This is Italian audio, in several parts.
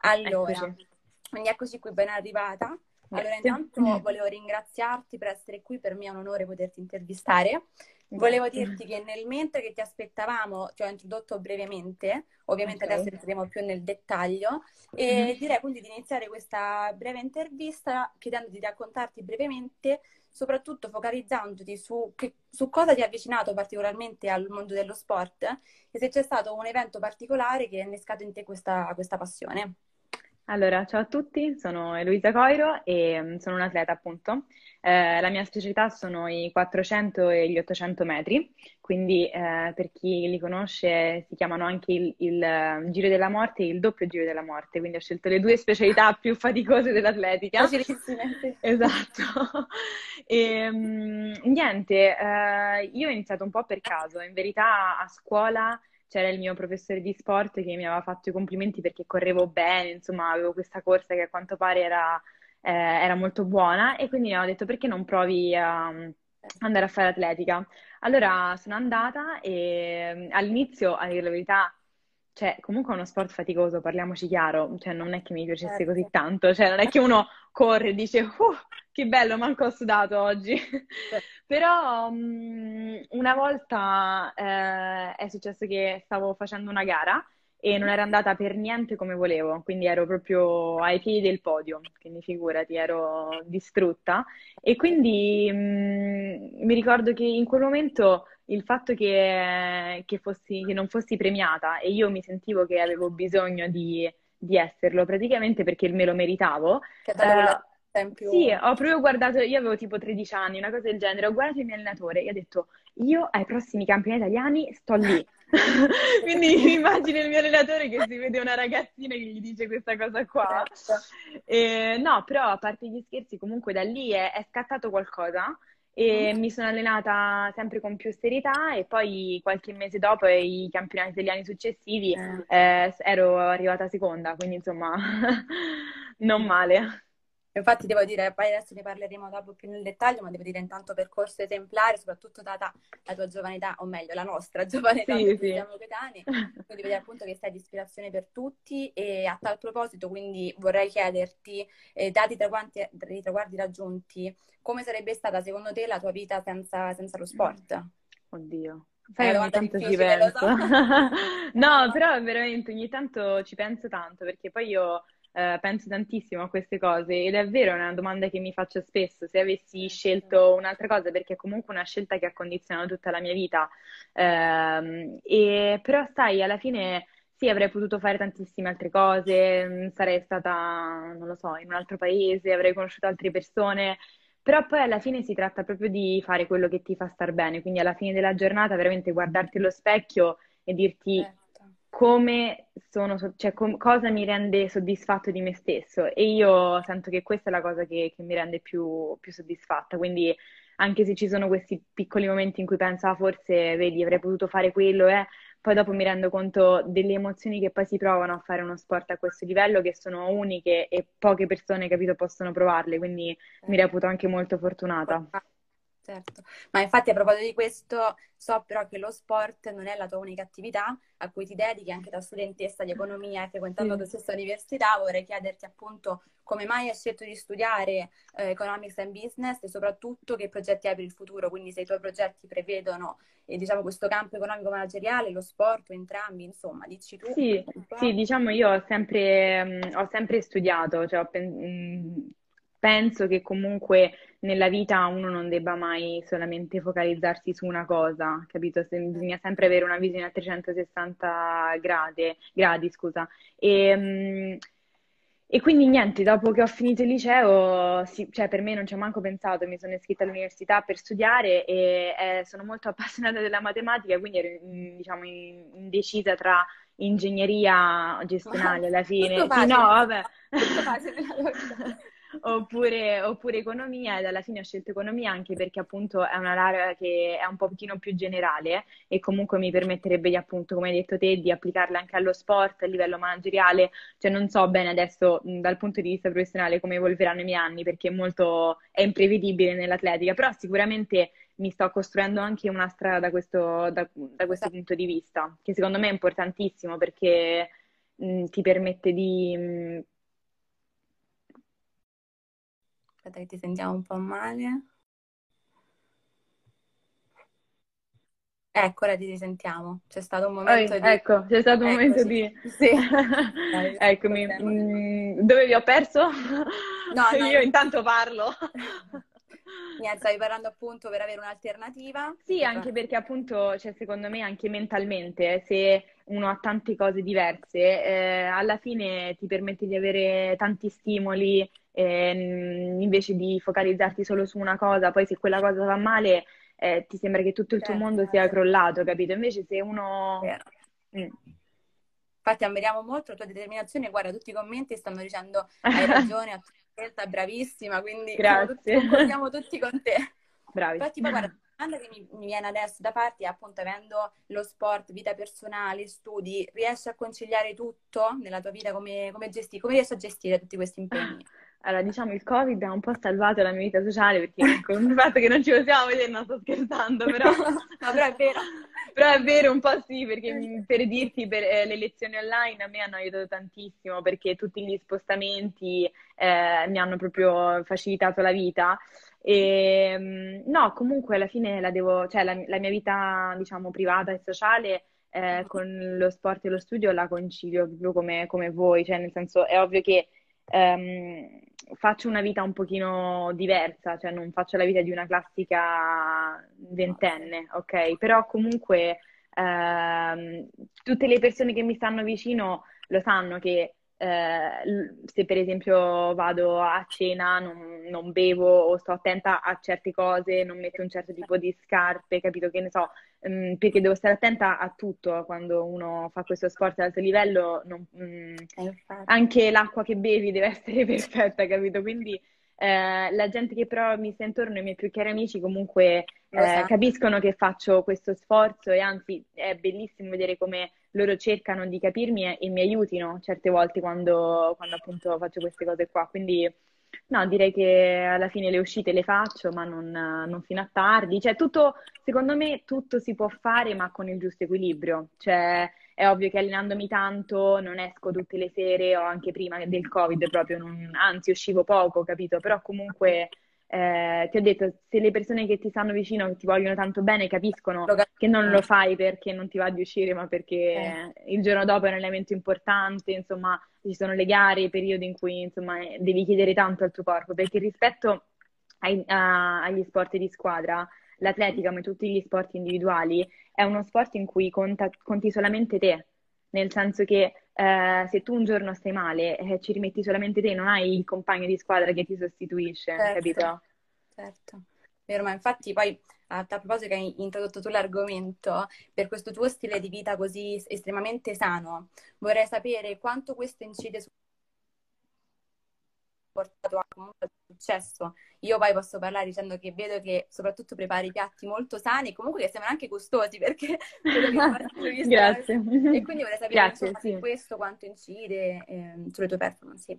Allora, eccoci qui, ben arrivata. Allora, intanto volevo ringraziarti per essere qui, per me è un onore poterti intervistare. Volevo dirti che nel mentre che ti aspettavamo ti ho introdotto brevemente, ovviamente adesso entreremo più nel dettaglio, e direi quindi di iniziare questa breve intervista chiedendo di raccontarti brevemente, soprattutto focalizzandoti su cosa ti ha avvicinato particolarmente al mondo dello sport e se c'è stato un evento particolare che ha innescato in te questa passione. Allora, ciao a tutti, sono Eloisa Coiro e sono un atleta appunto. La mia specialità sono i 400 e gli 800 metri, quindi per chi li conosce si chiamano anche il giro della morte e il doppio giro della morte, quindi ho scelto le due specialità più faticose dell'atletica. Facilissime. Esatto. E, niente, io ho iniziato un po' per caso, in verità a scuola c'era il mio professore di sport che mi aveva fatto i complimenti perché correvo bene, insomma avevo questa corsa che a quanto pare era molto buona e quindi mi aveva detto perché non provi a andare a fare atletica. Allora sono andata e all'inizio, a dire la verità, cioè comunque è uno sport faticoso, parliamoci chiaro, cioè non è che mi piacesse così tanto, cioè non è che uno corre e dice che bello, manco ho sudato oggi. Però una volta è successo che stavo facendo una gara e non era andata per niente come volevo, quindi ero proprio ai piedi del podio, quindi figurati, ero distrutta. E quindi mi ricordo che in quel momento il fatto che non fossi premiata e io mi sentivo che avevo bisogno di esserlo, praticamente perché me lo meritavo. Che sì, ho proprio guardato, io avevo tipo 13 anni, una cosa del genere, ho guardato il mio allenatore e ho detto, io ai prossimi campionati italiani sto lì. Quindi immagino il mio allenatore che si vede una ragazzina e gli dice questa cosa qua. No, però a parte gli scherzi, comunque da lì è scattato qualcosa e mi sono allenata sempre con più serietà e poi qualche mese dopo i campionati italiani successivi ero arrivata seconda, quindi insomma non male. Infatti devo dire, poi adesso ne parleremo dopo più nel dettaglio, ma devo dire intanto percorso esemplare, soprattutto data la tua giovane età, o meglio la nostra giovane età, siamo coetanei, quindi vedi appunto che sei di ispirazione per tutti e a tal proposito quindi vorrei chiederti, dati i traguardi raggiunti, come sarebbe stata secondo te la tua vita senza lo sport? Oddio. Ogni tanto ci penso. No, però veramente ogni tanto ci penso tanto, perché poi io penso tantissimo a queste cose ed è vero, è una domanda che mi faccio spesso, se avessi scelto un'altra cosa, perché è comunque una scelta che ha condizionato tutta la mia vita, però sai, alla fine sì, avrei potuto fare tantissime altre cose, sarei stata, non lo so, in un altro paese, avrei conosciuto altre persone, però poi alla fine si tratta proprio di fare quello che ti fa star bene, quindi alla fine della giornata veramente guardarti allo specchio e dirti come sono, cioè, cosa mi rende soddisfatto di me stesso, e io sento che questa è la cosa che mi rende più soddisfatta, quindi anche se ci sono questi piccoli momenti in cui penso forse, vedi, avrei potuto fare quello, poi dopo mi rendo conto delle emozioni che poi si provano a fare uno sport a questo livello, che sono uniche e poche persone, capito, possono provarle, quindi mi reputo anche molto fortunata. Certo, ma infatti a proposito di questo so però che lo sport non è la tua unica attività a cui ti dedichi anche da studentessa di economia e frequentando la stessa università, vorrei chiederti appunto come mai hai scelto di studiare Economics and Business e soprattutto che progetti hai per il futuro, quindi se i tuoi progetti prevedono diciamo questo campo economico-manageriale, lo sport, entrambi, insomma, dici tu. Sì, diciamo io ho sempre studiato, cioè penso che comunque nella vita uno non debba mai solamente focalizzarsi su una cosa, capito? Bisogna sempre avere una visione a 360 gradi, scusa. E quindi niente, dopo che ho finito il liceo, cioè per me non ci ho manco pensato, mi sono iscritta all'università per studiare e sono molto appassionata della matematica, quindi ero diciamo indecisa tra ingegneria gestionale alla fine. Sì, no, vabbè. Oppure economia, ed alla fine ho scelto economia anche perché appunto è una laurea che è un pochino più generale e comunque mi permetterebbe di, appunto, come hai detto te, di applicarla anche allo sport a livello manageriale, cioè non so bene adesso dal punto di vista professionale come evolveranno i miei anni perché molto è imprevedibile nell'atletica, però sicuramente mi sto costruendo anche una strada da questo punto di vista, che secondo me è importantissimo perché ti permette di... Aspetta che ti sentiamo un po' male. Ecco, ora ti sentiamo. C'è stato un momento di... Ecco, c'è stato un momento di... Sì. Eccomi. Dove vi ho perso? No, io intanto parlo. Niente, stavi parlando appunto per avere un'alternativa. Sì, anche perché appunto, cioè, secondo me anche mentalmente, se uno ha tante cose diverse, alla fine ti permette di avere tanti stimoli, invece di focalizzarti solo su una cosa. Poi se quella cosa va male... ti sembra che tutto il tuo mondo sia crollato, capito? Invece se uno... Infatti ammiriamo molto la tua determinazione, guarda, tutti i commenti stanno dicendo hai ragione, a tua scelta, bravissima, quindi concordiamo tutti con te. Bravi. Infatti poi guarda, la domanda che mi viene adesso da parte è appunto, avendo lo sport, vita personale, studi, riesci a conciliare tutto nella tua vita? Come riesci a gestire tutti questi impegni? Allora, diciamo, il Covid ha un po' salvato la mia vita sociale, perché con il fatto che non ci possiamo vedere, non sto scherzando, però... No, però è vero. Però è vero, un po' sì, perché per dirti, per le lezioni online a me hanno aiutato tantissimo, perché tutti gli spostamenti mi hanno proprio facilitato la vita. E, no, comunque alla fine la mia vita, diciamo, privata e sociale... con lo sport e lo studio la concilio proprio come voi, cioè nel senso è ovvio che faccio una vita un pochino diversa, cioè non faccio la vita di una classica ventenne, ok? Però comunque tutte le persone che mi stanno vicino lo sanno che se per esempio vado a cena non bevo, o sto attenta a certe cose, non metto un certo tipo di scarpe, capito, che ne so, perché devo stare attenta a tutto quando uno fa questo sport ad alto livello, anche l'acqua che bevi deve essere perfetta, capito? Quindi la gente che però mi sta intorno, i miei più cari amici, comunque capiscono che faccio questo sforzo, e anzi è bellissimo vedere come loro cercano di capirmi e mi aiutino certe volte quando appunto faccio queste cose qua. Quindi no, direi che alla fine le uscite le faccio, ma non fino a tardi, cioè tutto, secondo me tutto si può fare, ma con il giusto equilibrio, cioè è ovvio che allenandomi tanto non esco tutte le sere, o anche prima del Covid proprio, anzi uscivo poco, capito? Però comunque ti ho detto, se le persone che ti stanno vicino, che ti vogliono tanto bene, capiscono che non lo fai perché non ti va di uscire, ma perché il giorno dopo è un allenamento importante, insomma ci sono le gare, i periodi in cui insomma devi chiedere tanto al tuo corpo, perché rispetto agli sport di squadra, l'atletica, come tutti gli sport individuali, è uno sport in cui conti solamente te, nel senso che se tu un giorno stai male, ci rimetti solamente te, non hai il compagno di squadra che ti sostituisce, capito? Certo, vero, ma infatti poi a proposito che hai introdotto tu l'argomento, per questo tuo stile di vita così estremamente sano, vorrei sapere quanto questo incide su portato comunque al successo. Io poi posso parlare dicendo che vedo che soprattutto prepari piatti molto sani, comunque che sembrano anche gustosi, perché grazie. E quindi vorrei sapere questo quanto incide sulle tue performance.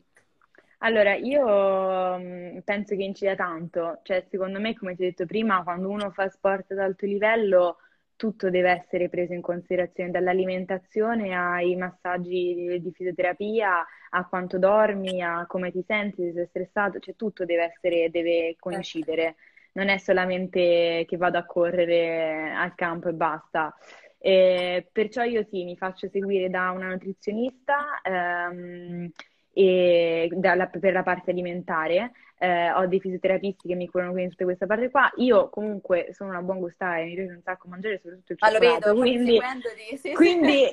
Allora, io penso che incida tanto, cioè secondo me, come ti ho detto prima, quando uno fa sport ad alto livello tutto deve essere preso in considerazione, dall'alimentazione ai massaggi di fisioterapia, a quanto dormi, a come ti senti, se sei stressato, cioè tutto deve coincidere. Non è solamente che vado a correre al campo e basta. Perciò io sì, mi faccio seguire da una nutrizionista per la parte alimentare. Ho dei fisioterapisti che mi curano quindi tutta questa parte qua. Io comunque sono una buon gustare, mi piace un sacco mangiare, soprattutto il cioccolato, quindi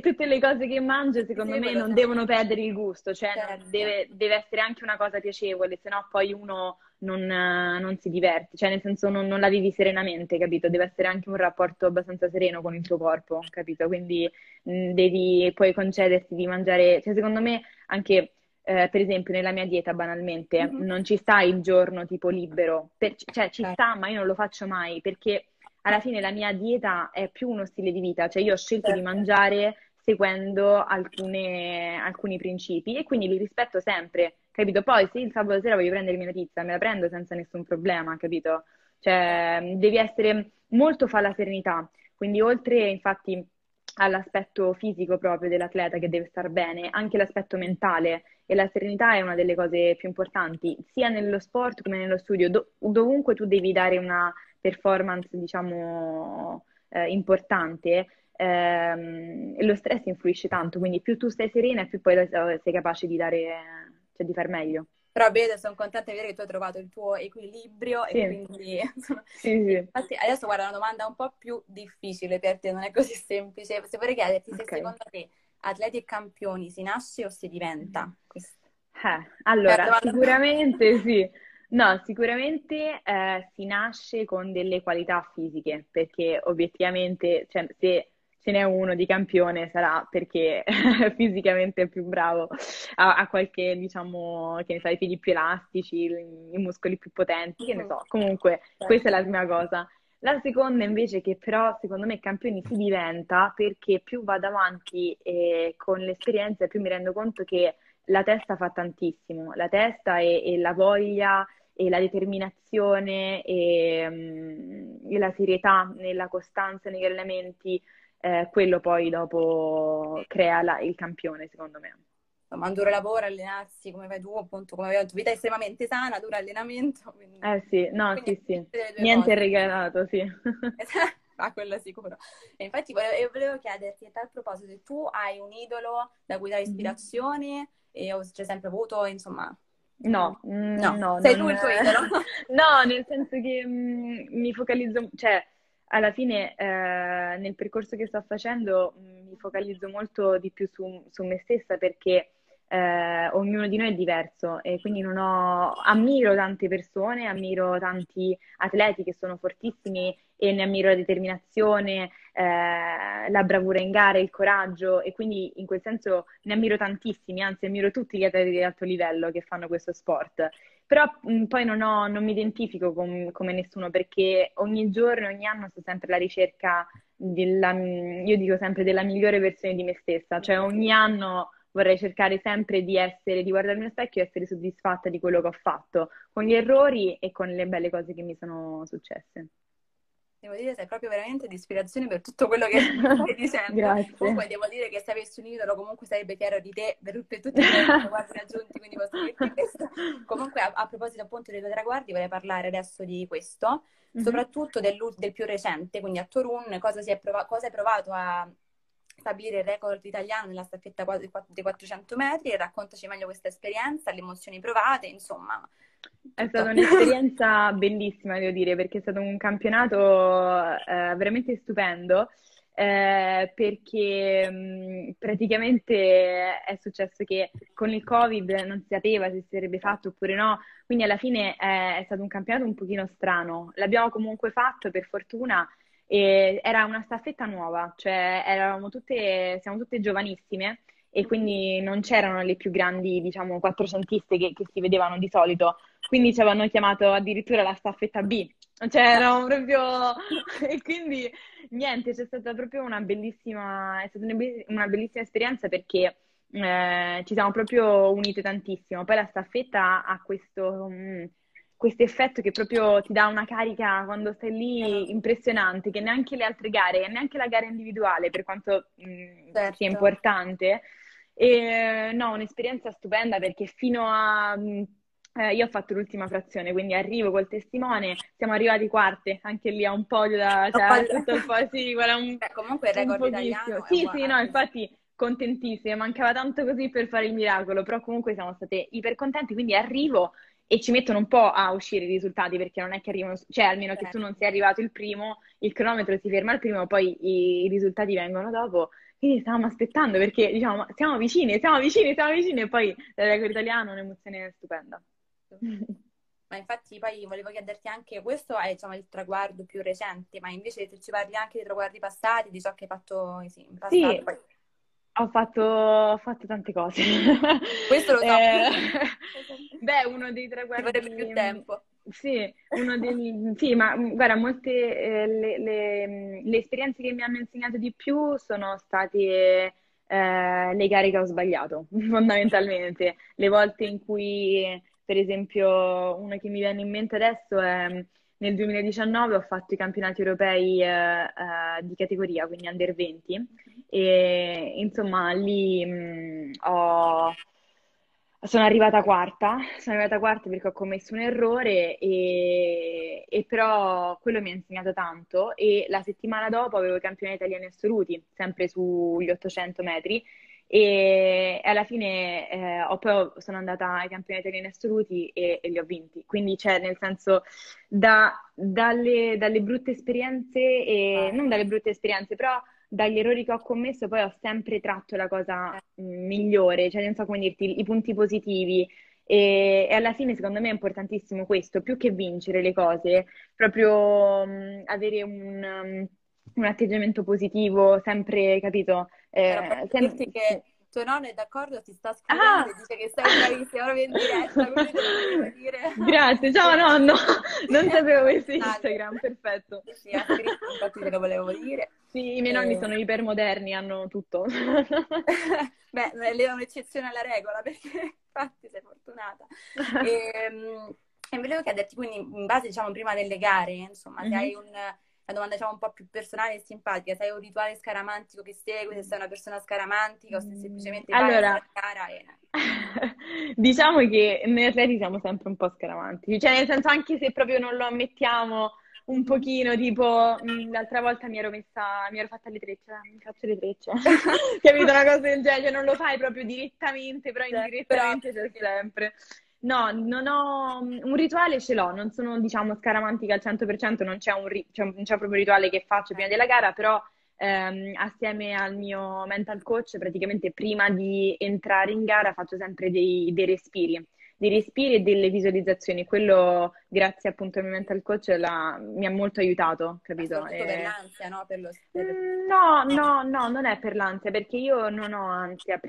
tutte le cose che mangio secondo me non devono perdere il gusto, cioè deve essere anche una cosa piacevole, sennò poi uno non si diverte, cioè nel senso non la vivi serenamente, capito? Deve essere anche un rapporto abbastanza sereno con il tuo corpo, capito? Quindi devi poi concederti di mangiare, cioè secondo me anche... per esempio nella mia dieta banalmente non ci sta il giorno tipo libero, cioè ci sta, ma io non lo faccio mai, perché alla fine la mia dieta è più uno stile di vita, cioè io ho scelto di mangiare seguendo alcuni principi e quindi li rispetto sempre, capito? Poi se il sabato sera voglio prendermi una pizza, me la prendo senza nessun problema, capito? Cioè devi essere molto fa la serenità, quindi oltre infatti all'aspetto fisico proprio dell'atleta che deve star bene, anche l'aspetto mentale, e la serenità è una delle cose più importanti, sia nello sport come nello studio, dovunque tu devi dare una performance, diciamo, importante, lo stress influisce tanto, quindi più tu stai serena, più poi sei capace di dare, cioè di far meglio. Però bene, sono contenta di vedere che tu hai trovato il tuo equilibrio, sì. E quindi insomma, sì. Infatti, adesso guarda, una domanda un po' più difficile per te, non è così semplice. Se vorrei chiederti, okay, se secondo te atleti e campioni si nasce o si diventa? Allora, sicuramente sì. No, sicuramente si nasce con delle qualità fisiche, perché obiettivamente, cioè, se ce n'è uno di campione sarà perché fisicamente è più bravo, ha qualche, diciamo, che ne so, i piedi più elastici, i muscoli più potenti, che ne so. Comunque, questa è la prima cosa. La seconda invece, che però secondo me campioni si diventa, perché più vado avanti con l'esperienza, più mi rendo conto che la testa fa tantissimo, la testa e la voglia, e la determinazione e la serietà nella costanza negli allenamenti, quello poi dopo crea il campione, secondo me. Insomma, un duro lavoro, allenarsi come fai tu, appunto, come la tua vita è estremamente sana, duro allenamento. Quindi... sì, no, quindi sì. Niente è regalato, sì. Ah, quello sicuro. E infatti volevo chiederti a tal proposito se tu hai un idolo da cui dai ispirazione, o se c'è sempre avuto, insomma... No. Sei tu il tuo idolo? No, nel senso che mi focalizzo, cioè alla fine nel percorso che sto facendo mi focalizzo molto di più su me stessa, perché ognuno di noi è diverso, e quindi ammiro tante persone, ammiro tanti atleti che sono fortissimi e ne ammiro la determinazione, la bravura in gara, il coraggio, e quindi in quel senso ne ammiro tantissimi, anzi ammiro tutti gli atleti di alto livello che fanno questo sport. Però poi non mi identifico come nessuno, perché ogni giorno, ogni anno sto sempre alla ricerca io dico sempre della migliore versione di me stessa, cioè ogni anno vorrei cercare sempre di guardarmi allo specchio e essere soddisfatta di quello che ho fatto, con gli errori e con le belle cose che mi sono successe. Devo dire, sei proprio veramente di ispirazione per tutto quello che stai dicendo. Grazie. Comunque devo dire che se avessi un idolo comunque sarebbe chiaro di te per tutti i traguardi raggiunti, quindi posso dirti questo. Comunque a proposito appunto dei tuoi traguardi, vorrei parlare adesso di questo, soprattutto del più recente, quindi a Torun, cosa hai provato a stabilire il record italiano nella staffetta dei 400 metri, e raccontaci meglio questa esperienza, le emozioni provate, insomma. È stata un'esperienza bellissima, devo dire, perché è stato un campionato veramente stupendo, perché praticamente è successo che con il Covid non si sapeva se si sarebbe fatto oppure no, quindi alla fine è stato un campionato un pochino strano. L'abbiamo comunque fatto, per fortuna, e era una staffetta nuova, cioè siamo tutte giovanissime, e quindi non c'erano le più grandi, diciamo, quattrocentiste che si vedevano di solito, quindi ci avevano chiamato addirittura la staffetta B, cioè erano proprio... e quindi niente, c'è stata proprio una bellissima esperienza, perché ci siamo proprio unite tantissimo. Poi la staffetta ha questo effetto che proprio ti dà una carica quando stai lì impressionante, che neanche le altre gare, neanche la gara individuale, per quanto certo sia importante. E, no, un'esperienza stupenda, perché fino a... io ho fatto l'ultima frazione, quindi arrivo col testimone, siamo arrivati quarte, anche lì a un podio da... comunque il record italiano. Sì, no, infatti... contentissime, mancava tanto così per fare il miracolo, però comunque siamo state ipercontenti, quindi arrivo e ci mettono un po' a uscire i risultati, perché non è che arrivano, cioè almeno che tu non sei arrivato il primo, il cronometro si ferma al primo, poi i risultati vengono dopo, quindi stavamo aspettando, perché diciamo siamo vicini, e poi il record italiano è un'emozione stupenda. Ma infatti poi volevo chiederti anche, questo è, diciamo, il traguardo più recente, ma invece se ci parli anche dei traguardi passati, di ciò che hai fatto in passato. Sì. Poi... Ho fatto tante cose. Questo lo so. Beh, uno dei traguardi... Ci vorrebbe più tempo. Sì, ma guarda, molte le esperienze che mi hanno insegnato di più sono state le gare che ho sbagliato, fondamentalmente. Le volte in cui, per esempio, una che mi viene in mente adesso è... Nel 2019 ho fatto i campionati europei di categoria, quindi under 20, e insomma lì sono arrivata quarta perché ho commesso un errore, e però quello mi ha insegnato tanto, e la settimana dopo avevo i campionati italiani assoluti, sempre sugli 800 metri, e alla fine poi sono andata ai campionati italiani assoluti e li ho vinti. Quindi cioè, nel senso, dalle brutte esperienze, non dalle brutte esperienze, però dagli errori che ho commesso poi ho sempre tratto la cosa migliore, cioè non so come dirti, i punti positivi, e alla fine secondo me è importantissimo questo, più che vincere le cose, proprio avere un atteggiamento positivo, sempre, capito? Senti che tuo nonno è d'accordo, ti sta scrivendo e dice che sei bravissima, proprio in diretta, quindi devo dire... Grazie, ciao nonno! Non sapevo questo Instagram, perfetto. Sì, ha scritto, infatti te lo volevo dire. Sì, i miei nonni sono ipermoderni, hanno tutto. Beh, lei è un'eccezione alla regola, perché infatti sei fortunata. E volevo chiederti, quindi, in base, diciamo, prima delle gare, insomma, se hai una domanda, diciamo, un po' più personale e simpatica, se hai un rituale scaramantico che segui, se sei una persona scaramantica o se semplicemente allora cara diciamo che noi atleti siamo sempre un po' scaramantici, cioè nel senso, anche se proprio non lo ammettiamo un pochino, tipo l'altra volta mi ero fatta le trecce, mi faccio le trecce, capito, una cosa del genere, non lo fai proprio direttamente, però indirettamente c'è sempre. No, non ho un rituale, ce l'ho, non sono, diciamo, scaramantica al 100%, non c'è proprio un rituale che faccio prima della gara, però assieme al mio mental coach, praticamente prima di entrare in gara faccio sempre dei respiri e delle visualizzazioni. Quello, grazie appunto al mio mental coach, mi ha molto aiutato, capito? Soprattutto per l'ansia, no? No, non è per l'ansia, perché io non ho ansia.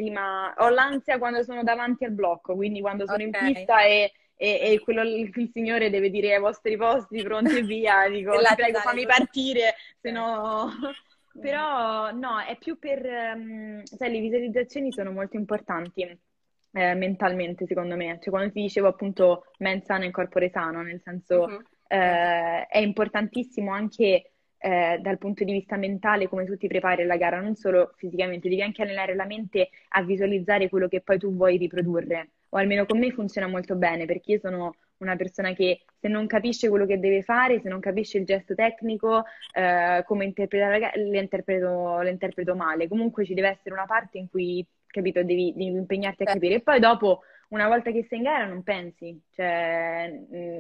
Ho l'ansia quando sono davanti al blocco, quindi quando sono in pista e il signore deve dire ai vostri posti, pronti e via, dico, ti prego, fammi partire, se no... Però no, è più per... Cioè, le visualizzazioni sono molto importanti. Mentalmente, secondo me, cioè quando ti dicevo appunto mens sana in corpore sano, nel senso è importantissimo anche dal punto di vista mentale come tu ti prepari la gara, non solo fisicamente, devi anche allenare la mente a visualizzare quello che poi tu vuoi riprodurre, o almeno con me funziona molto bene, perché io sono una persona che, se non capisce quello che deve fare, se non capisce il gesto tecnico, come interpretare la gara, l'interpreto male. Comunque ci deve essere una parte in cui, capito, devi impegnarti a capire, e poi dopo, una volta che sei in gara, non pensi, cioè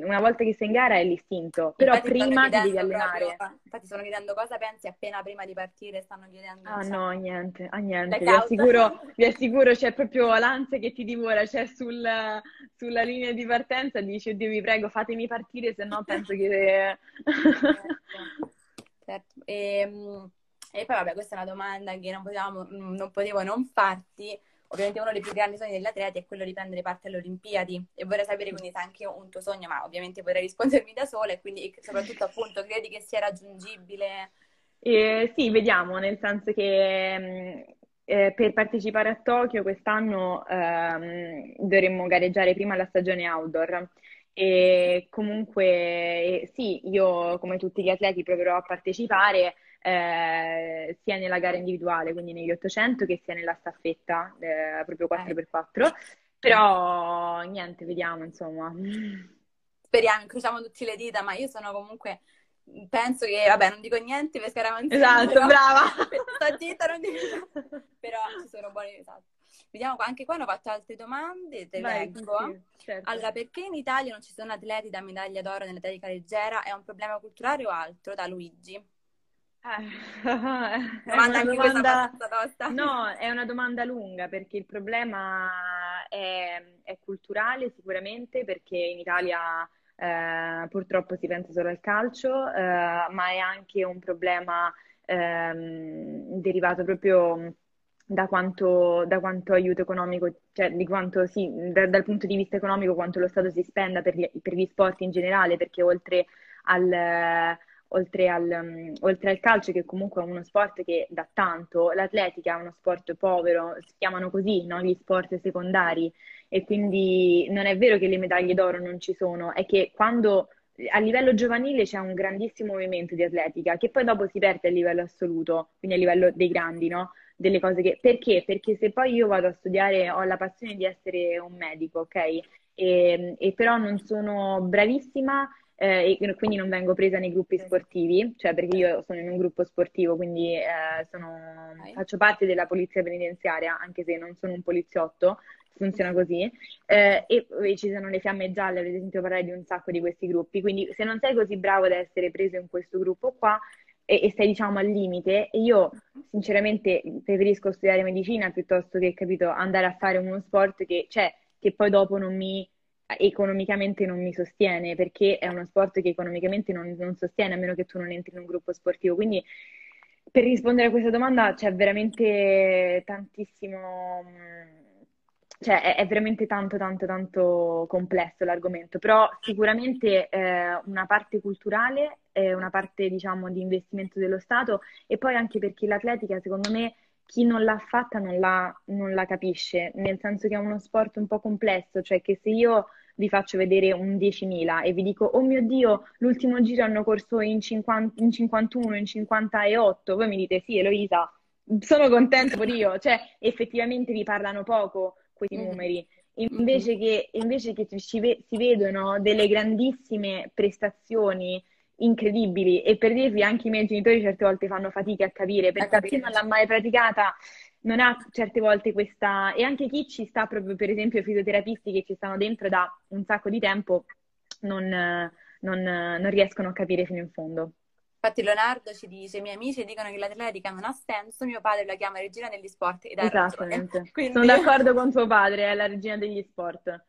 una volta che sei in gara è l'istinto, però prima ti devi allenare. Infatti sono chiedendo cosa pensi appena prima di partire, stanno chiedendo. Ah no, niente, vi assicuro c'è proprio l'ansia che ti divora, c'è sulla linea di partenza, dici, oddio, vi prego, fatemi partire, se no penso che... Certo. E poi vabbè, questa è una domanda che non potevo non farti. Ovviamente uno dei più grandi sogni degli atleti è quello di prendere parte alle Olimpiadi, e vorrei sapere quindi se anche un tuo sogno, ma ovviamente vorrei rispondermi da sola, e quindi soprattutto appunto credi che sia raggiungibile? Sì, vediamo, nel senso che per partecipare a Tokyo quest'anno dovremmo gareggiare prima la stagione outdoor. E comunque sì, io come tutti gli atleti proverò a partecipare sia nella gara individuale, quindi negli 800, che sia nella staffetta, proprio 4x4, però niente, vediamo, insomma, speriamo, incrociamo tutte le dita, ma io sono comunque, penso che, vabbè, non dico niente per scaramanzia, esatto, però... brava, sto zitta, non dico, però ci sono buoni risultati. Vediamo, anche qua hanno fatto altre domande, te leggo. Sì, certo. Allora, perché in Italia non ci sono atleti da medaglia d'oro nell'atletica leggera? È un problema culturale o altro? Da Luigi. No, è una domanda lunga, perché il problema è culturale sicuramente, perché in Italia purtroppo si pensa solo al calcio, ma è anche un problema derivato proprio... Da quanto aiuto economico, cioè di quanto, sì, dal punto di vista economico, quanto lo Stato si spenda per gli sport in generale, perché oltre al calcio, che comunque è uno sport che dà tanto, l'atletica è uno sport povero, si chiamano così, no? Gli sport secondari, e quindi non è vero che le medaglie d'oro non ci sono, è che quando a livello giovanile c'è un grandissimo movimento di atletica che poi dopo si perde a livello assoluto, quindi a livello dei grandi, no? Delle cose che... Perché? Perché se poi io vado a studiare, ho la passione di essere un medico, ok? E però non sono bravissima e quindi non vengo presa nei gruppi sportivi, cioè perché io sono in un gruppo sportivo, quindi faccio parte della polizia penitenziaria, anche se non sono un poliziotto, funziona così, e ci sono le fiamme gialle, avete sentito parlare di un sacco di questi gruppi, quindi se non sei così bravo da essere preso in questo gruppo qua e sei, diciamo, al limite, e io sinceramente preferisco studiare medicina piuttosto che, capito, andare a fare uno sport che poi dopo non mi... economicamente non mi sostiene, perché è uno sport che economicamente non sostiene, a meno che tu non entri in un gruppo sportivo. Quindi per rispondere a questa domanda c'è veramente tantissimo, cioè è veramente tanto complesso l'argomento, però sicuramente una parte culturale, una parte, diciamo, di investimento dello Stato, e poi anche perché l'atletica, secondo me, chi non l'ha fatta non la capisce, nel senso che è uno sport un po' complesso, cioè che se io vi faccio vedere un 10.000 e vi dico oh mio Dio, l'ultimo giro hanno corso in 50, in 51, in 58, voi mi dite sì Eloisa, sono contenta pure io, cioè effettivamente vi parlano poco questi numeri, invece che si vedono delle grandissime prestazioni incredibili, e per dirvi anche i miei genitori certe volte fanno fatica a capire, perché chi non l'ha mai praticata non ha certe volte questa, e anche chi ci sta, proprio per esempio i fisioterapisti che ci stanno dentro da un sacco di tempo, non riescono a capire fino in fondo. Infatti Leonardo ci dice, i miei amici dicono che l'atletica non ha senso, mio padre la chiama regina degli sport ed ha ragione. Quindi... sono d'accordo con tuo padre, è la regina degli sport,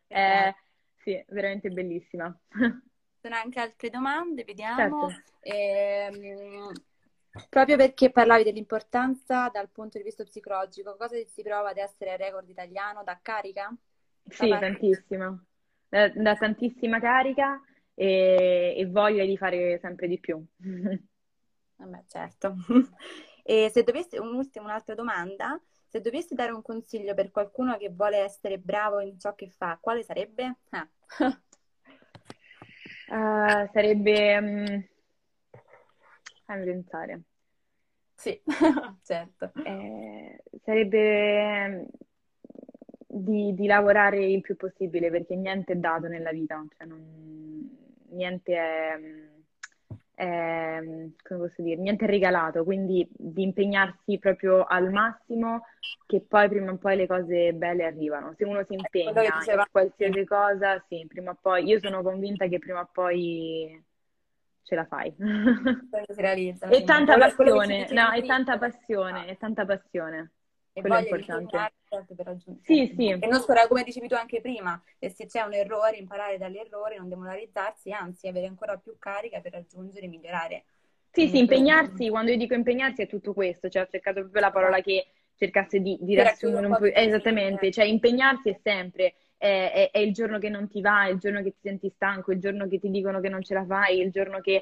sì, veramente bellissima. Anche altre domande, vediamo. Certo. Proprio perché parlavi dell'importanza dal punto di vista psicologico, cosa si prova ad essere record italiano da carica? Sì, tantissima, da tantissima carica e voglia di fare sempre di più. Vabbè, certo. E se dovessi, un'altra domanda, se dovessi dare un consiglio per qualcuno che vuole essere bravo in ciò che fa, quale sarebbe? Sarebbe fammi pensare, sì, certo, sarebbe di lavorare il più possibile, perché niente è dato nella vita, cioè niente è come posso dire, niente è regalato, quindi di impegnarsi proprio al massimo, che poi prima o poi le cose belle arrivano, se uno si impegna in qualsiasi cosa, sì, prima o poi, io sono convinta che prima o poi ce la fai, si realizza, e tanta passione, no, e tanta passione, e tanta passione, e quello è importante, per sì, sì. E non solo, come dicevi tu anche prima, e se c'è un errore, imparare dagli errori, non demoralizzarsi, anzi avere ancora più carica per raggiungere e migliorare. Sì, sì, impegnarsi, quando io dico impegnarsi è tutto questo, cioè ho cercato proprio la parola che cercasse di riassumere un po', esattamente, cioè impegnarsi è sempre, è il giorno che non ti va, è il giorno che ti senti stanco, è il giorno che ti dicono che non ce la fai, è il giorno che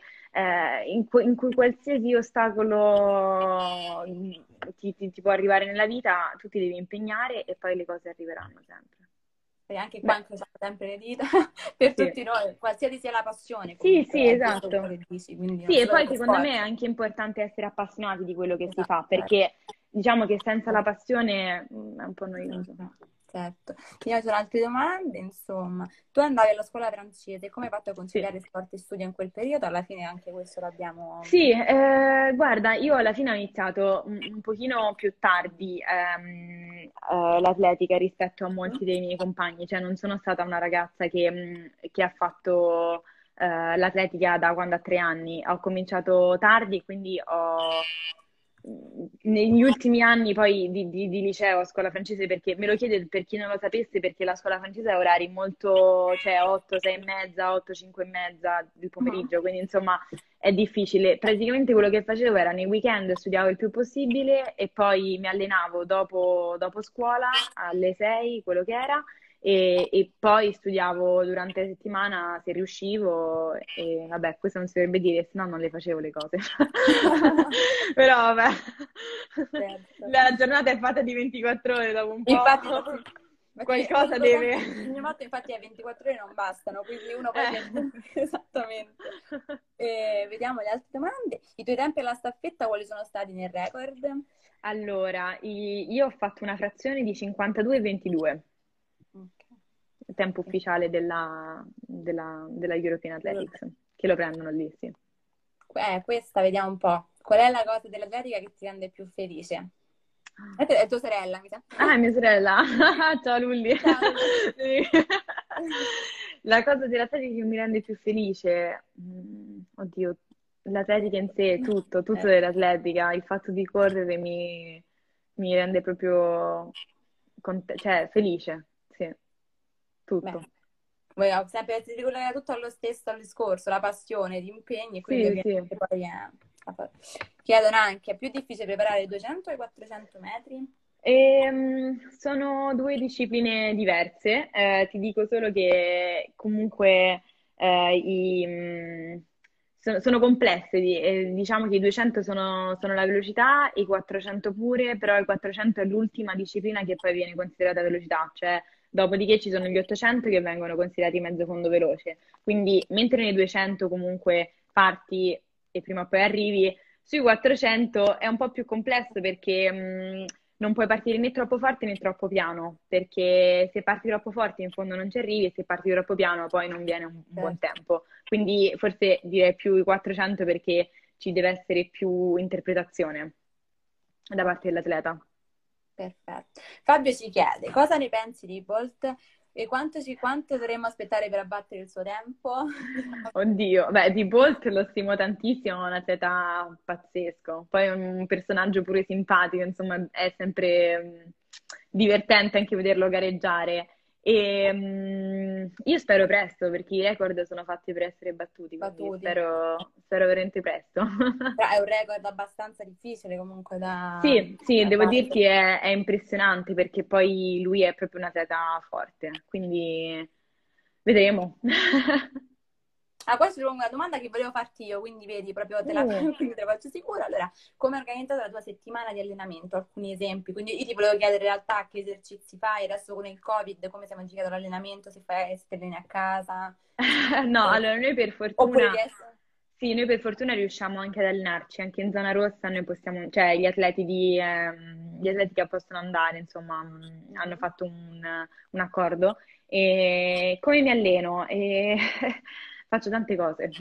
in cui qualsiasi ostacolo ti può arrivare nella vita, tu ti devi impegnare e poi le cose arriveranno sempre. E anche qua incrociamo sempre le dita per sì, tutti noi, qualsiasi sia la passione. Sì, sì, esatto. Dici, sì, e poi secondo me è anche importante essere appassionati di quello che, esatto, si fa, perché diciamo che senza la passione è un po' noioso. Certo. Io ho altre domande, insomma. Tu andavi alla scuola francese, come hai fatto a conciliare sport e studio in quel periodo? Alla fine anche questo l'abbiamo... Sì, guarda, io alla fine ho iniziato un pochino più tardi l'atletica rispetto a molti dei miei compagni, cioè non sono stata una ragazza che ha fatto l'atletica da quando ha 3 anni, ho cominciato tardi, quindi negli ultimi anni poi di liceo a scuola francese, perché me lo chiede per chi non lo sapesse, perché la scuola francese ha orari molto, cioè 8, 6 e mezza, 8, 5 e mezza del pomeriggio, quindi insomma è difficile. Praticamente quello che facevo era, nei weekend studiavo il più possibile e poi mi allenavo dopo scuola alle 6, quello che era, e poi studiavo durante la settimana se riuscivo, e vabbè, questo non si dovrebbe dire, se no non le facevo le cose. Però vabbè, certo, la giornata è fatta di 24 ore dopo un po'. Infatti Qualcosa deve... ogni volta infatti è 24 ore non bastano, quindi uno poi... Esattamente. Vediamo le altre domande. I tuoi tempi alla staffetta quali sono stati nel record? Allora, io ho fatto una frazione di 52,22. Okay. Il tempo ufficiale della European Athletics, che lo prendono lì, sì. Questa, vediamo un po'. Qual è la cosa dell'atletica che ti rende più felice? È tua sorella, mi sa. Ah, è mia sorella. Ciao, Lulli. Ciao. Sì. La cosa dell'atletica che mi rende più felice? Oddio, l'atletica in sé, tutto dell'atletica. Il fatto di correre mi rende proprio felice. Sì, tutto. Beh. Sempre si ricollega tutto allo stesso discorso, la passione, gli impegni, quindi sì. Poi chiedono anche, è più difficile preparare i 200 o i 400 metri? Sono due discipline diverse, ti dico solo che comunque sono complesse, diciamo che i 200 sono la velocità, i 400 pure, però i 400 è l'ultima disciplina che poi viene considerata velocità, cioè dopodiché ci sono gli 800 che vengono considerati mezzo fondo veloce. Quindi mentre nei 200 comunque parti e prima o poi arrivi, sui 400 è un po' più complesso perché non puoi partire né troppo forte né troppo piano, perché se parti troppo forte in fondo non ci arrivi e se parti troppo piano poi non viene un buon tempo. Quindi forse direi più i 400 perché ci deve essere più interpretazione da parte dell'atleta. Perfetto. Fabio ci chiede, cosa ne pensi di Bolt e quanto dovremmo aspettare per abbattere il suo tempo? Oddio, beh, di Bolt lo stimo tantissimo, è un atleta pazzesco, poi è un personaggio pure simpatico, insomma è sempre divertente anche vederlo gareggiare e io spero presto, perché i record sono fatti per essere battuti. Spero veramente presto. Però è un record abbastanza difficile comunque da... Sì, devo dirti è impressionante, perché poi lui è proprio un atleta forte, quindi vedremo. Ah, questa è una domanda che volevo farti io, quindi vedi, proprio te la faccio sicura. Allora, come hai organizzato la tua settimana di allenamento? Alcuni esempi. Quindi io ti volevo chiedere in realtà che esercizi fai adesso con il Covid, come si è modificato l'allenamento, se te vieni a casa. No, allora noi per fortuna... Oppure sì, noi per fortuna riusciamo anche ad allenarci, anche in zona rossa noi possiamo, cioè gli atleti che possono andare, insomma, hanno fatto un accordo. E come mi alleno? Faccio tante cose.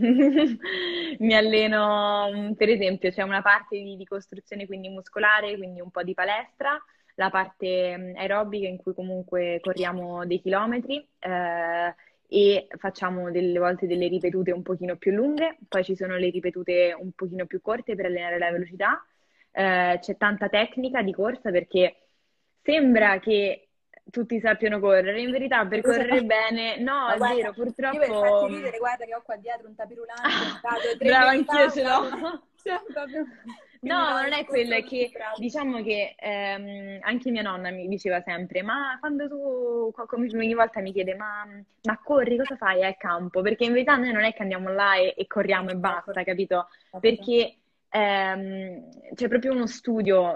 Mi alleno, per esempio, c'è una parte di costruzione quindi muscolare, quindi un po' di palestra, la parte aerobica in cui comunque corriamo dei chilometri e facciamo delle volte delle ripetute un pochino più lunghe, poi ci sono le ripetute un pochino più corte per allenare la velocità, c'è tanta tecnica di corsa perché sembra che tutti sappiano correre, in verità per correre bene, no, è vero, purtroppo... Io per farti ridere, guarda che ho qua dietro un tapirulante, brava, anch'io ce l'ho. No, ma non è quello, è che diciamo che anche mia nonna mi diceva sempre, ma quando tu, ogni volta mi chiede, ma corri, cosa fai al campo? Perché in verità noi non è che andiamo là e corriamo e basta, capito? Perché... c'è proprio uno studio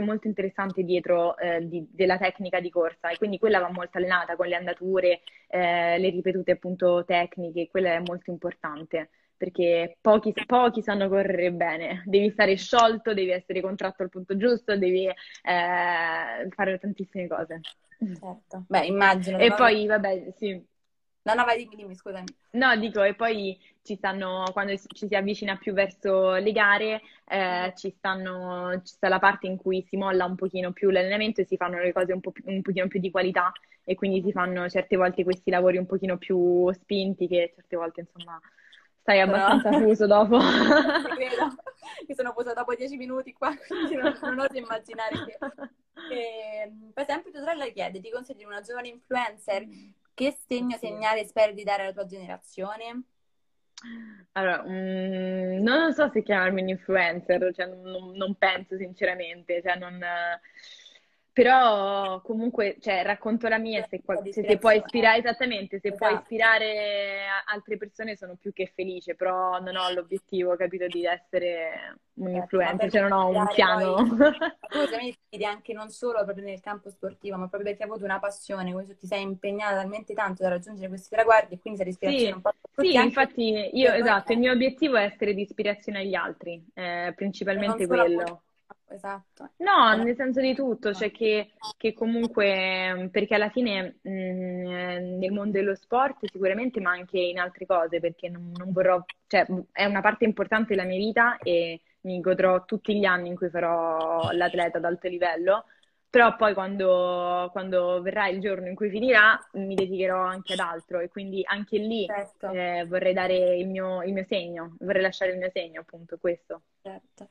molto interessante dietro della tecnica di corsa e quindi quella va molto allenata con le andature, le ripetute appunto tecniche, quella è molto importante perché pochi sanno correre bene, devi stare sciolto, devi essere contratto al punto giusto, devi fare tantissime cose. Certo, beh immagino. E poi vabbè sì. No, vai, dimmi, scusami. No, dico, e poi quando ci si avvicina più verso le gare, ci sta la parte in cui si molla un pochino più l'allenamento e si fanno le cose un pochino più di qualità e quindi si fanno certe volte questi lavori un pochino più spinti che certe volte, insomma, stai abbastanza fuso dopo. Non ti credo. Mi sono posa dopo 10 minuti qua, quindi non oso immaginare che... per esempio, tua sorella chiede, ti consideri una giovane influencer? Che segnale speri di dare alla tua generazione? Allora, non so se chiamarmi un influencer, cioè non penso sinceramente, cioè non, Però comunque, cioè, racconto la mia, se puoi ispirare, esattamente, se esatto. puoi ispirare altre persone sono più che felice, però non ho l'obiettivo, capito, di essere un influencer, cioè non ho un piano. Poi anche non solo proprio nel campo sportivo, ma proprio perché hai avuto una passione, quindi ti sei impegnata talmente tanto da raggiungere questi traguardi e quindi sei ispirazione un po' a tutti. Sì, infatti io, esatto, il mio obiettivo è essere di ispirazione agli altri, principalmente quello. Esatto. No, nel senso di tutto, cioè che comunque, perché alla fine nel mondo dello sport sicuramente, ma anche in altre cose, perché non vorrò, cioè è una parte importante della mia vita e mi godrò tutti gli anni in cui farò l'atleta ad alto livello, però poi quando verrà il giorno in cui finirà mi dedicherò anche ad altro e quindi anche lì certo. Vorrei dare il mio segno, vorrei lasciare il mio segno, appunto, questo. Certo.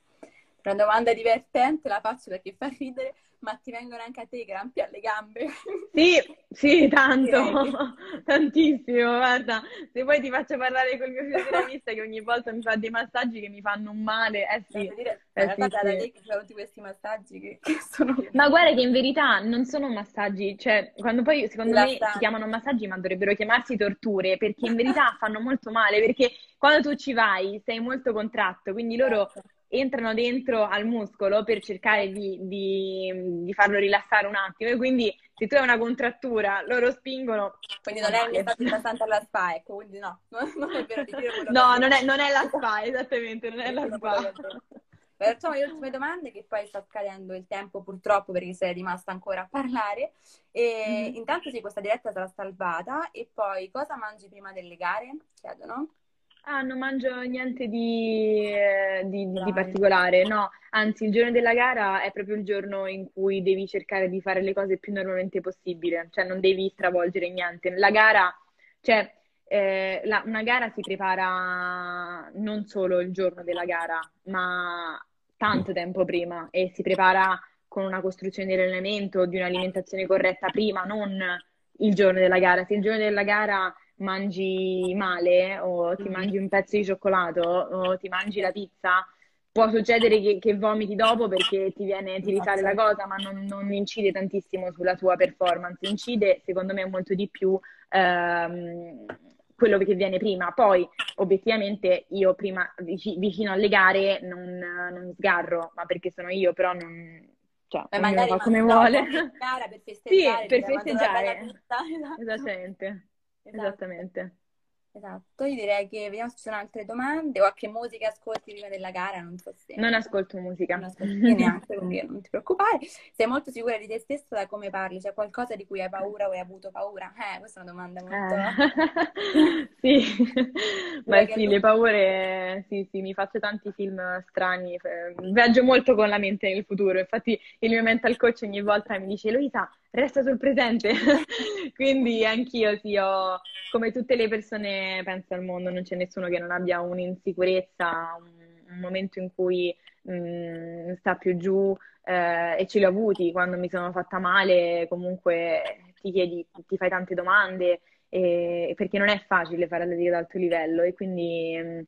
Una domanda divertente, la faccio perché fa ridere, ma ti vengono anche a te i crampi alle gambe? Sì, tanto, tantissimo, guarda, se poi ti faccio parlare col mio fisioterapista che ogni volta mi fa dei massaggi che mi fanno male, sì. Tutti questi massaggi che sono... Ma guarda che in verità non sono massaggi, cioè, quando poi secondo me si chiamano massaggi ma dovrebbero chiamarsi torture, perché in verità fanno molto male, perché quando tu ci vai sei molto contratto, quindi loro... entrano dentro al muscolo per cercare di farlo rilassare un attimo e quindi se tu hai una contrattura loro spingono, quindi non è abbastanza la spa, ecco, quindi no, non è vero, no, non è la spa, esattamente, non è la spa. Perciò le ultime domande, che poi sta scadendo il tempo purtroppo perché sei rimasta ancora a parlare e intanto sì, questa diretta sarà salvata. E poi cosa mangi prima delle gare? Chiedono. Ah, non mangio niente di particolare, no, anzi il giorno della gara è proprio il giorno in cui devi cercare di fare le cose più normalmente possibile, cioè non devi stravolgere niente. La gara, cioè una gara si prepara non solo il giorno della gara, ma tanto tempo prima e si prepara con una costruzione dell'allenamento, di un'alimentazione corretta prima, non il giorno della gara. Se il giorno della gara mangi male o ti mangi un pezzo di cioccolato o ti mangi la pizza, può succedere che vomiti dopo perché ti risale la cosa, ma non incide tantissimo sulla tua performance, incide secondo me molto di più quello che viene prima. Poi obiettivamente io prima vicino alle gare non sgarro, ma perché sono io, però non... Cioè, magari fa come vuole. Per festeggiare. Sì, per festeggiare. Esattamente. Esattamente. Esatto, io direi che vediamo se ci sono altre domande o a che musica ascolti prima della gara, non so se... Non ascolto musica. Non ascolto neanche, quindi non ti preoccupare. Sei molto sicura di te stessa da come parli? C'è qualcosa di cui hai paura o hai avuto paura? Questa è una domanda molto... Sì, ma sì, le paure... Sì, mi faccio tanti film strani, viaggio molto con la mente nel futuro, infatti il mio mental coach ogni volta mi dice Eloisa, resta sul presente, quindi anch'io sì, come tutte le persone penso al mondo, non c'è nessuno che non abbia un'insicurezza, un momento in cui sta più giù e ce l'ho avuti. Quando mi sono fatta male comunque ti fai tante domande perché non è facile fare ad alto livello e quindi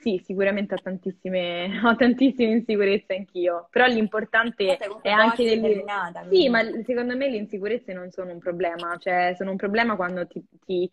sì, sicuramente ho tantissime insicurezze anch'io, però l'importante è anche sì, ma secondo me le insicurezze non sono un problema, cioè sono un problema quando ti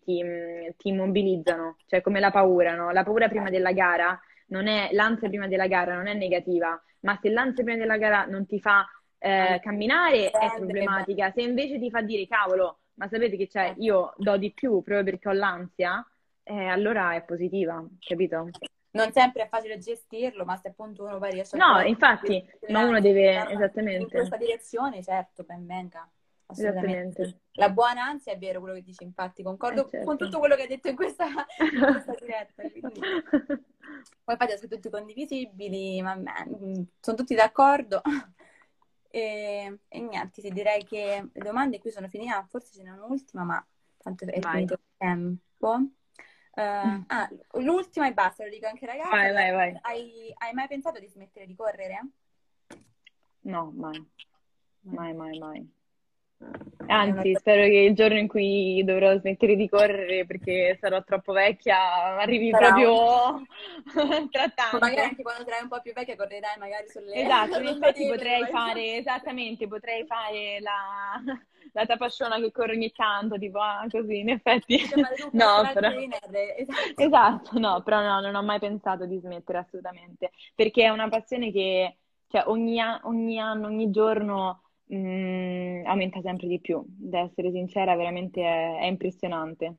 immobilizzano, cioè come la paura, no? La paura prima della gara l'ansia prima della gara non è negativa, ma se l'ansia prima della gara non ti fa camminare è problematica. Se invece ti fa dire cavolo, ma sapete che c'è, io do di più proprio perché ho l'ansia, allora è positiva, capito? Non sempre è facile gestirlo, ma se appunto uno poi riesce a... No, infatti, ma uno deve... Esattamente. In questa direzione, certo, ben venga. Assolutamente. La buona ansia è vero quello che dici, infatti, concordo certo. con tutto quello che hai detto in questa diretta. Quindi. Poi infatti sono tutti condivisibili, ma sono tutti d'accordo. E niente, sì, direi che le domande qui sono finite, forse ce n'è un'ultima, ma tanto è finito il tempo. L'ultima e basta, lo dico anche ragazzi. Vai. Hai mai pensato di smettere di correre? No, mai. Anzi, spero che il giorno in cui dovrò smettere di correre perché sarò troppo vecchia arrivi proprio trattando. Magari anche quando sarai un po' più vecchia correrai magari sulle... Esatto, in effetti potrei fare, esattamente, potrei fare la tapasciona che corre ogni tanto, tipo così, in effetti. No, però... Esatto, no, però no, non ho mai pensato di smettere assolutamente, perché è una passione che, cioè, ogni anno, ogni giorno... aumenta sempre di più, da essere sincera, veramente è impressionante.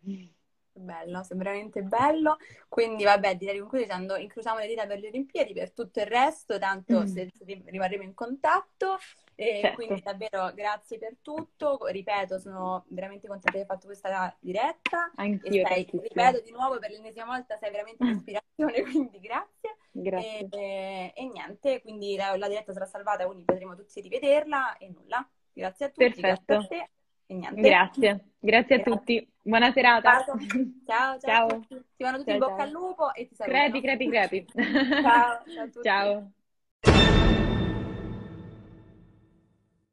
Bello, sembra veramente bello. Quindi vabbè, direi comunque dicendo incrociamo le dita per le Olimpiadi, per tutto il resto, tanto se rimarremo in contatto. E certo. Quindi davvero grazie per tutto. Ripeto, sono veramente contenta di aver fatto questa diretta. Anch'io, ripeto di nuovo per l'ennesima volta, sei veramente un'ispirazione, quindi grazie. Grazie. E niente, quindi la diretta sarà salvata, quindi vedremo tutti di vederla e nulla. Grazie a tutti. Perfetto. Grazie a te. E niente. Grazie a tutti. Buona serata. Ciao. Ti vanno tutti in bocca al lupo e ti saluto. Crepi. Ciao a tutti. Ciao.